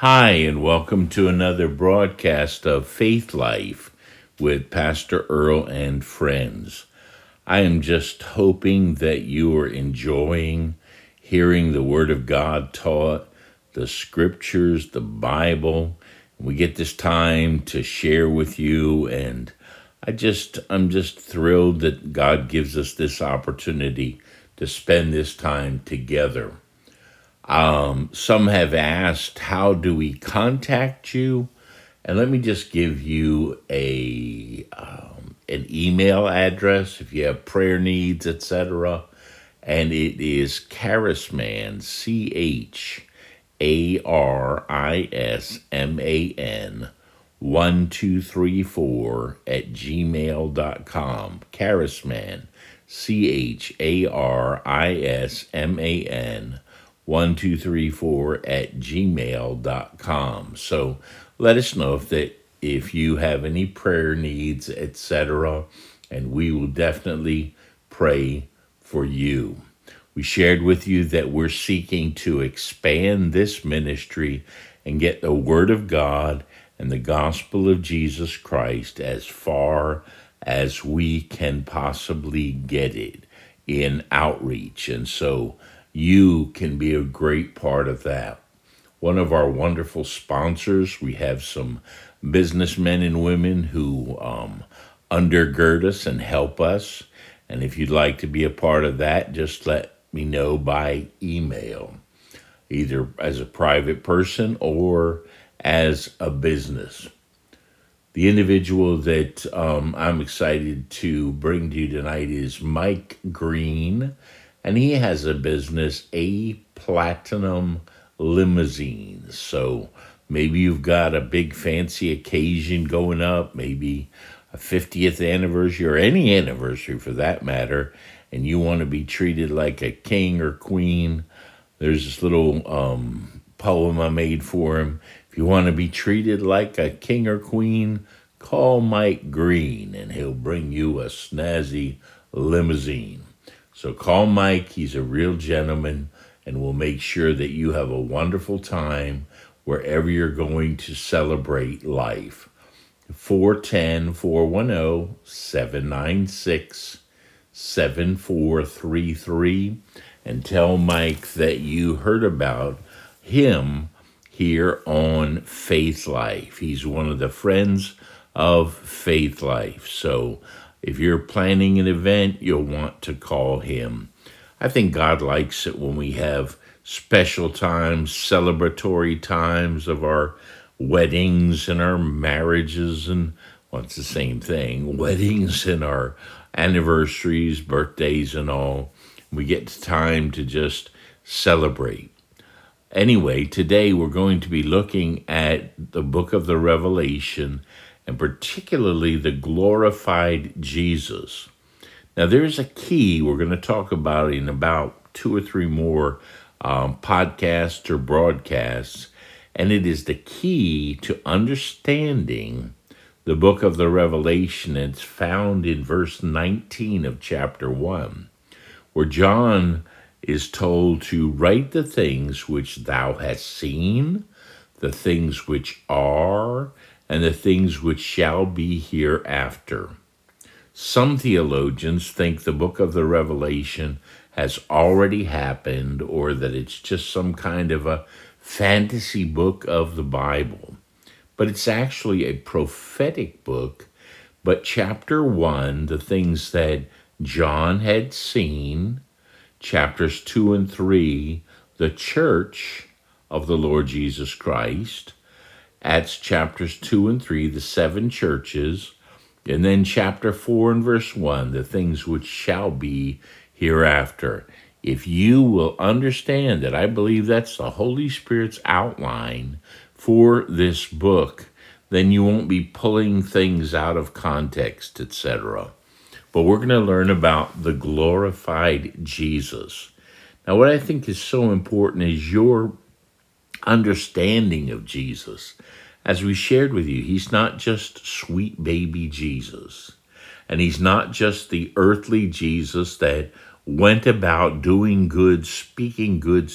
Hi, and welcome to another broadcast of Faith Life with Pastor Earl and friends. I am just hoping that you are enjoying hearing the Word of God taught, the Scriptures, the Bible. We get this time to share with you, and I'm just thrilled that God gives us this opportunity to spend this time together. Some have asked, how do we contact you? And let me just give you an email address if you have prayer needs, etc. And it is charisman, charisman, 1234 at gmail.com. Charisman, charisman, 1234 at gmail.com. So let us know if you have any prayer needs, etc., and we will definitely pray for you. We shared with you that we're seeking to expand this ministry and get the Word of God and the gospel of Jesus Christ as far as we can possibly get it in outreach. And so you can be a great part of that. One of our wonderful sponsors, we have some businessmen and women who undergird us and help us. And if you'd like to be a part of that, just let me know by email, either as a private person or as a business. The individual that I'm excited to bring to you tonight is Mike Green. And he has a business, A Platinum Limousines. So maybe you've got a big fancy occasion going up, maybe a 50th anniversary or any anniversary for that matter, and you want to be treated like a king or queen. There's this little poem I made for him. If you want to be treated like a king or queen, call Mike Green, and he'll bring you a snazzy limousine. So call Mike, he's a real gentleman, and we'll make sure that you have a wonderful time wherever you're going to celebrate life. 410-410-796-7433, and tell Mike that you heard about him here on Faith Life. He's one of the friends of Faith Life, so if you're planning an event, you'll want to call him. I think God likes it when we have special times, celebratory times of our weddings and our marriages, and well, it's the same thing, weddings and our anniversaries, birthdays and all. We get time to just celebrate. Anyway, today we're going to be looking at the book of the Revelation, and particularly the glorified Jesus. Now, there's a key we're going to talk about in about 2 or 3 more podcasts or broadcasts, and it is the key to understanding the book of the Revelation. It's found in verse 19 of chapter 1, where John is told to write the things which thou hast seen, the things which are, and the things which shall be hereafter. Some theologians think the book of the Revelation has already happened, or that it's just some kind of a fantasy book of the Bible. But it's actually a prophetic book. But chapter 1, the things that John had seen, chapters 2 and 3, the church of the Lord Jesus Christ, Acts chapters 2 and 3, the 7 churches, and then chapter 4 and verse 1, the things which shall be hereafter. If you will understand that, I believe that's the Holy Spirit's outline for this book, then you won't be pulling things out of context, etc. But we're going to learn about the glorified Jesus. Now, what I think is so important is your understanding of Jesus. As we shared with you, he's not just sweet baby Jesus, and he's not just the earthly Jesus that went about doing good, speaking good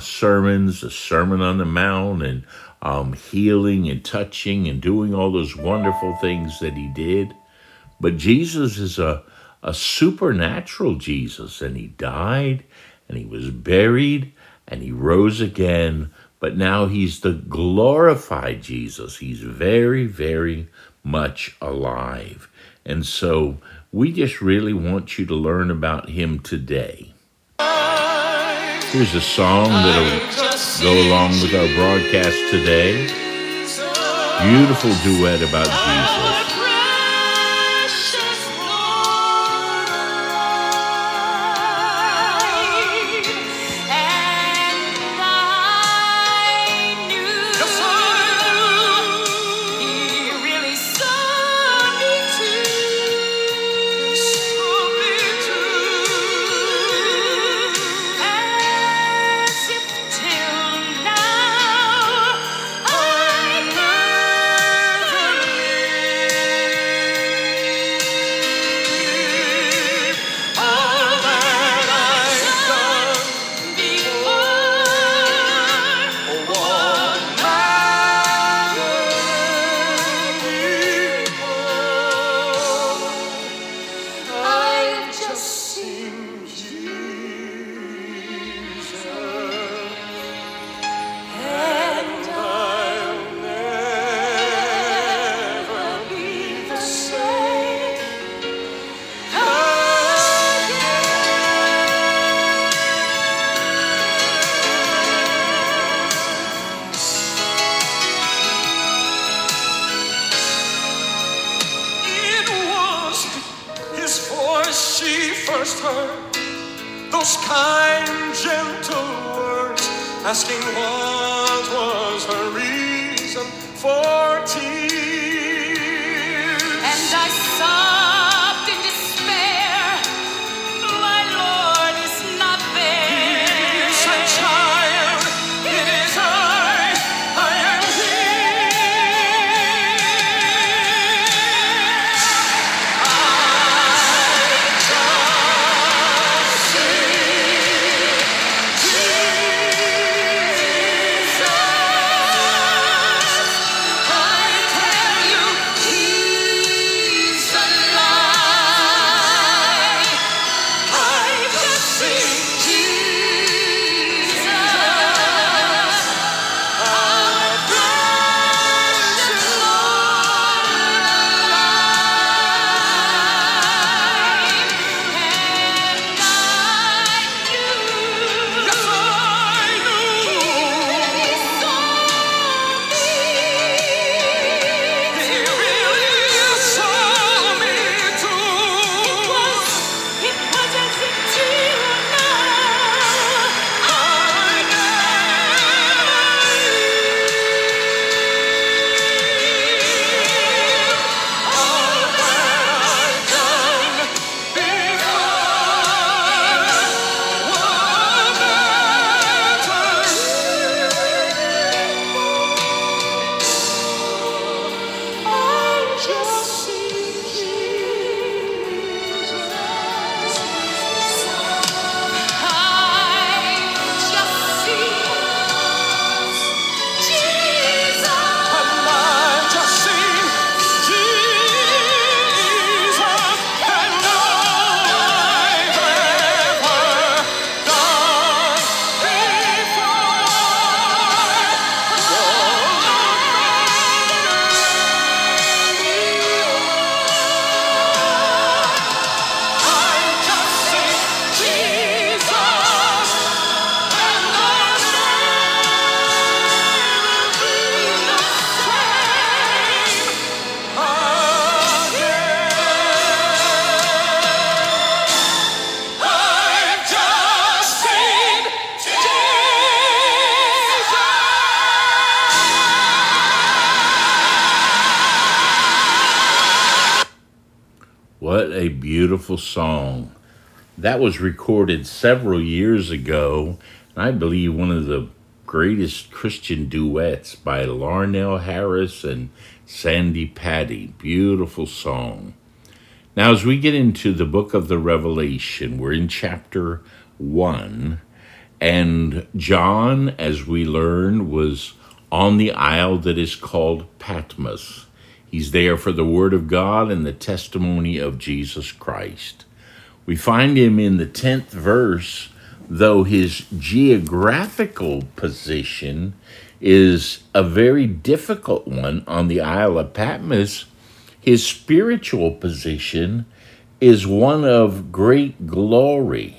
sermons, the Sermon on the Mount, and healing and touching and doing all those wonderful things that he did. But Jesus is a supernatural Jesus, and he died, and he was buried, and he rose again. But now he's the glorified Jesus. He's very, very much alive. And so we just really want you to learn about him today. Here's a song that'll go along with our broadcast today. Beautiful duet about Jesus. Those kind, gentle words, asking what was her reason for tears. And I sobbed in despair, my Lord is not there. He's a child, it is I am here. What a beautiful song. That was recorded several years ago, and I believe one of the greatest Christian duets by Larnelle Harris and Sandy Patty. Beautiful song. Now, as we get into the book of the Revelation, we're in chapter 1, And John, as we learn, was on the isle that is called Patmos. He's there for the Word of God and the testimony of Jesus Christ. We find him in the 10th verse, though his geographical position is a very difficult one on the Isle of Patmos. His spiritual position is one of great glory.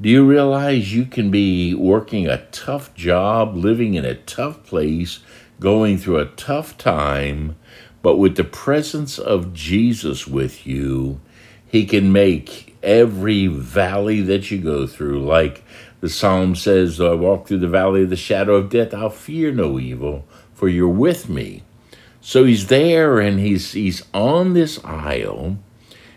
Do you realize you can be working a tough job, living in a tough place, going through a tough time, but with the presence of Jesus with you, he can make every valley that you go through, like the Psalm says, though I walk through the valley of the shadow of death, I'll fear no evil, for you're with me. So he's there, and he's on this isle.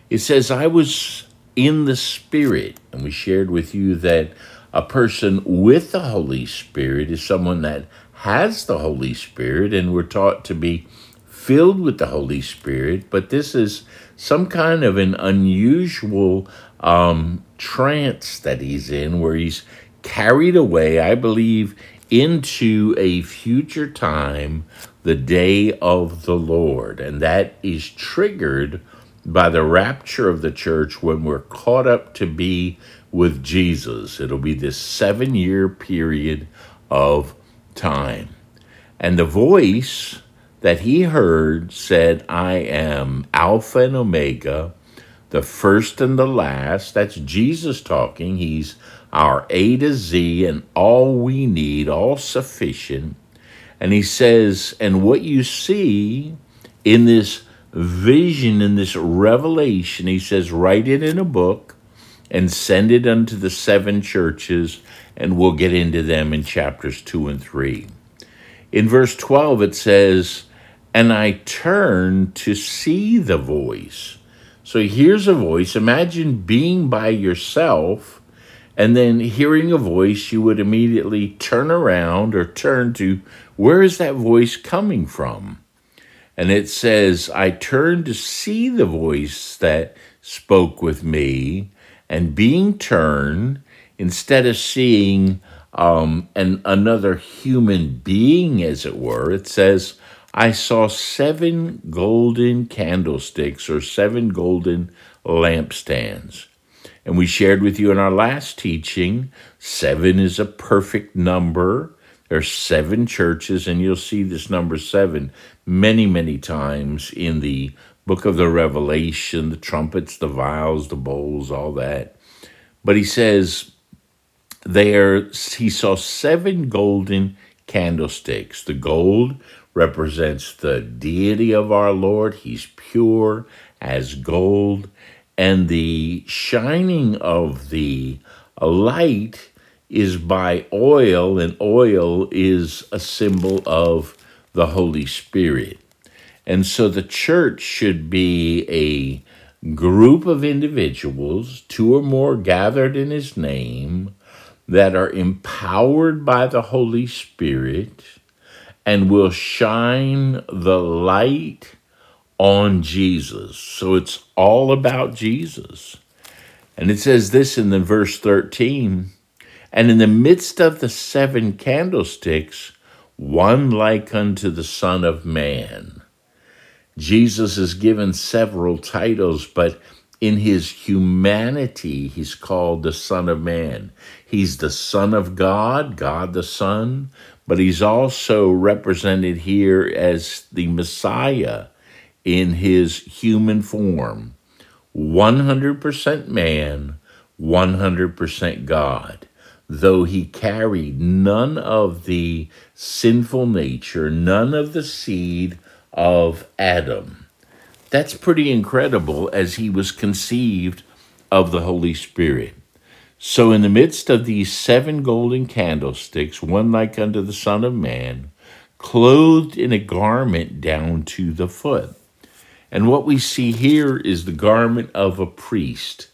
It says, I was in the Spirit, and we shared with you that a person with the Holy Spirit is someone that has the Holy Spirit, and we're taught to be filled with the Holy Spirit, but this is some kind of an unusual trance that he's in, where he's carried away, I believe, into a future time, the day of the Lord. And that is triggered by the rapture of the church when we're caught up to be with Jesus. It'll be this 7-year period of time. And the voice that he heard said, I am Alpha and Omega, the first and the last. That's Jesus talking. He's our A to Z and all we need, all sufficient. And he says, and what you see in this vision, in this revelation, he says, write it in a book and send it unto the 7 churches, and we'll get into them in chapters 2 and 3. In verse 12, it says, and I turned to see the voice. So here's a voice. Imagine being by yourself and then hearing a voice. You would immediately turn around or turn to, where is that voice coming from? And it says, I turned to see the voice that spoke with me. And being turned, instead of seeing and another human being, as it were, it says, I saw 7 golden candlesticks, or 7 golden lampstands. And we shared with you in our last teaching, 7 is a perfect number. There are 7 churches, and you'll see this number 7 many, many times in the book of the Revelation, the trumpets, the vials, the bowls, all that. But he says, there he saw 7 golden candlesticks. The gold represents the deity of our Lord. He's pure as gold. And the shining of the light is by oil, and oil is a symbol of the Holy Spirit. And so the church should be a group of individuals, 2 or more gathered in his name, that are empowered by the Holy Spirit and will shine the light on Jesus. So it's all about Jesus. And it says this in the verse 13, and in the midst of the 7 candlesticks, one like unto the Son of Man. Jesus is given several titles, but in his humanity, he's called the Son of Man. He's the Son of God, God the Son, but he's also represented here as the Messiah in his human form. 100% man, 100% God, though he carried none of the sinful nature, none of the seed of Adam. That's pretty incredible, as he was conceived of the Holy Spirit. So in the midst of these 7 golden candlesticks, one like unto the Son of Man, clothed in a garment down to the foot. And what we see here is the garment of a priest.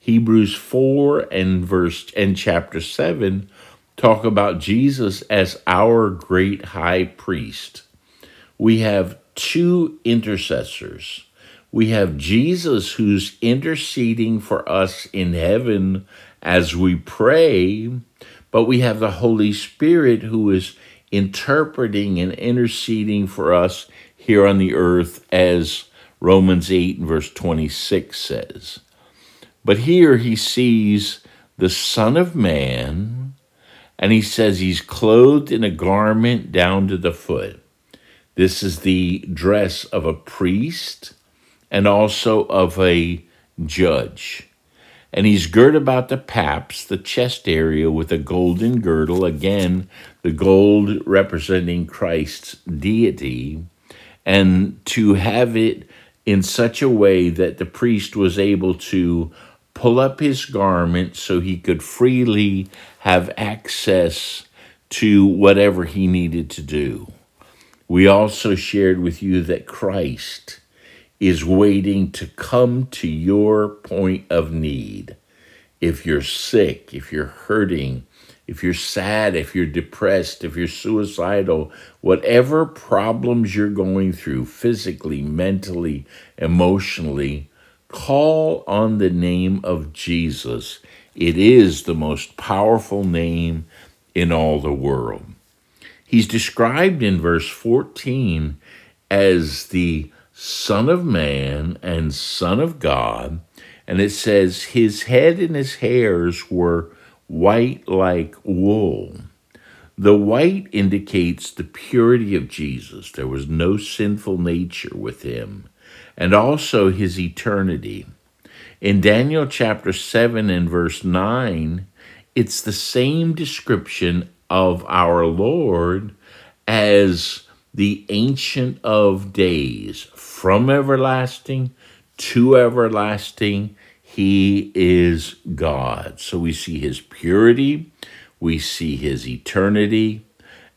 Hebrews 4 and chapter 7 talk about Jesus as our great high priest. We have 2 intercessors. We have Jesus, who's interceding for us in heaven as we pray, But we have the Holy Spirit who is interpreting and interceding for us here on the earth, as Romans 8 and verse 26 says. But here he sees the Son of Man, and he says he's clothed in a garment down to the foot. This is the dress of a priest and also of a judge. And he's girt about the paps, the chest area, with a golden girdle. Again, the gold representing Christ's deity. And to have it in such a way that the priest was able to pull up his garment so he could freely have access to whatever he needed to do. We also shared with you that Christ is waiting to come to your point of need. If you're sick, if you're hurting, if you're sad, if you're depressed, if you're suicidal, whatever problems you're going through physically, mentally, emotionally, call on the name of Jesus. It is the most powerful name in all the world. He's described in verse 14 as the Son of Man and Son of God, and it says his head and his hairs were white like wool. The white indicates the purity of Jesus. There was no sinful nature with him, and also his eternity. In Daniel chapter 7 and verse 9, it's the same description of our Lord as the Ancient of Days. From everlasting to everlasting, he is God. So we see his purity, we see his eternity,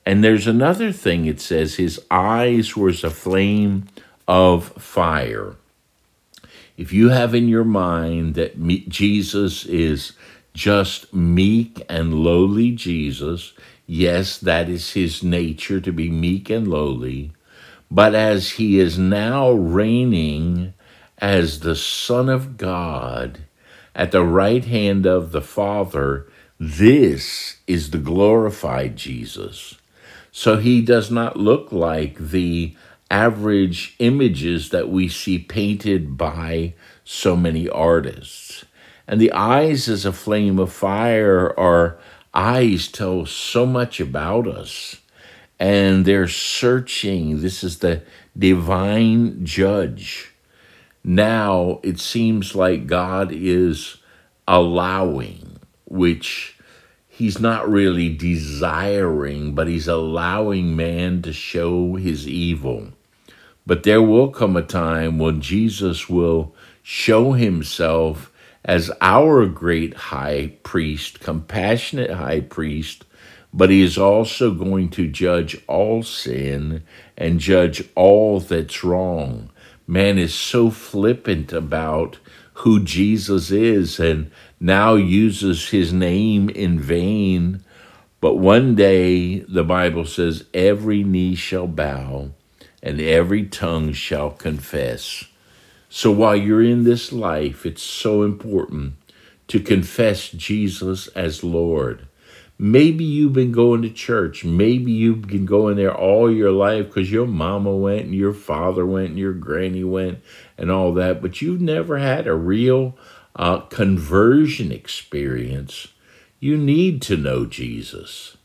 and there's another thing it says, his eyes were as a flame of fire. If you have in your mind that Jesus is just meek and lowly Jesus, yes, that is his nature, to be meek and lowly. But as he is now reigning as the Son of God at the right hand of the Father, this is the glorified Jesus. So he does not look like the average images that we see painted by so many artists. And the eyes as a flame of fire, are eyes tell so much about us. And they're searching. This is the divine judge. Now it seems like God is allowing, which he's not really desiring, but he's allowing man to show his evil. But there will come a time when Jesus will show himself as our great high priest, compassionate high priest, but he is also going to judge all sin and judge all that's wrong. Man is so flippant about who Jesus is and now uses his name in vain. But one day, the Bible says, every knee shall bow and every tongue shall confess. So while you're in this life, it's so important to confess Jesus as Lord. Maybe you've been going to church. Maybe you've been going there all your life because your mama went and your father went and your granny went and all that, but you've never had a real conversion experience. You need to know Jesus.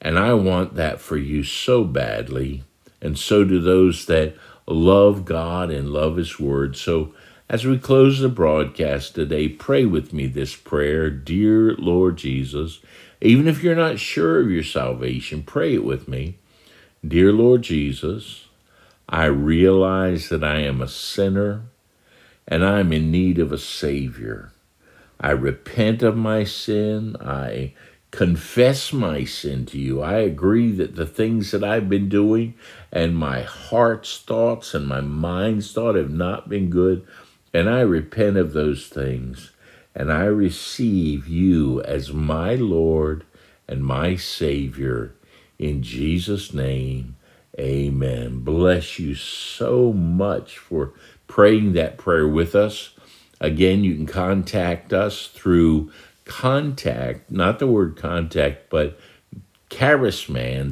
And I want that for you so badly. And so do those that love God and love his word. So as we close the broadcast today, pray with me this prayer. Dear Lord Jesus, even if you're not sure of your salvation, pray it with me. Dear Lord Jesus, I realize that I am a sinner and I'm in need of a Savior. I repent of my sin. I confess my sin to you. I agree that the things that I've been doing and my heart's thoughts and my mind's thought have not been good, and I repent of those things, and I receive you as my Lord and my Savior. In Jesus' name, amen. Bless you so much for praying that prayer with us. Again, you can contact us through contact, not the word contact, but charisman,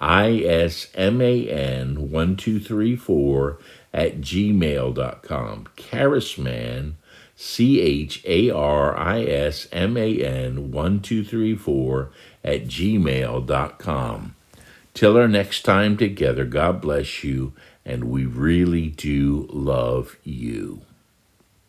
charisman 1234 at gmail.com. Charisman, charisman 1234 at gmail.com. Till our next time together, God bless you, and we really do love you.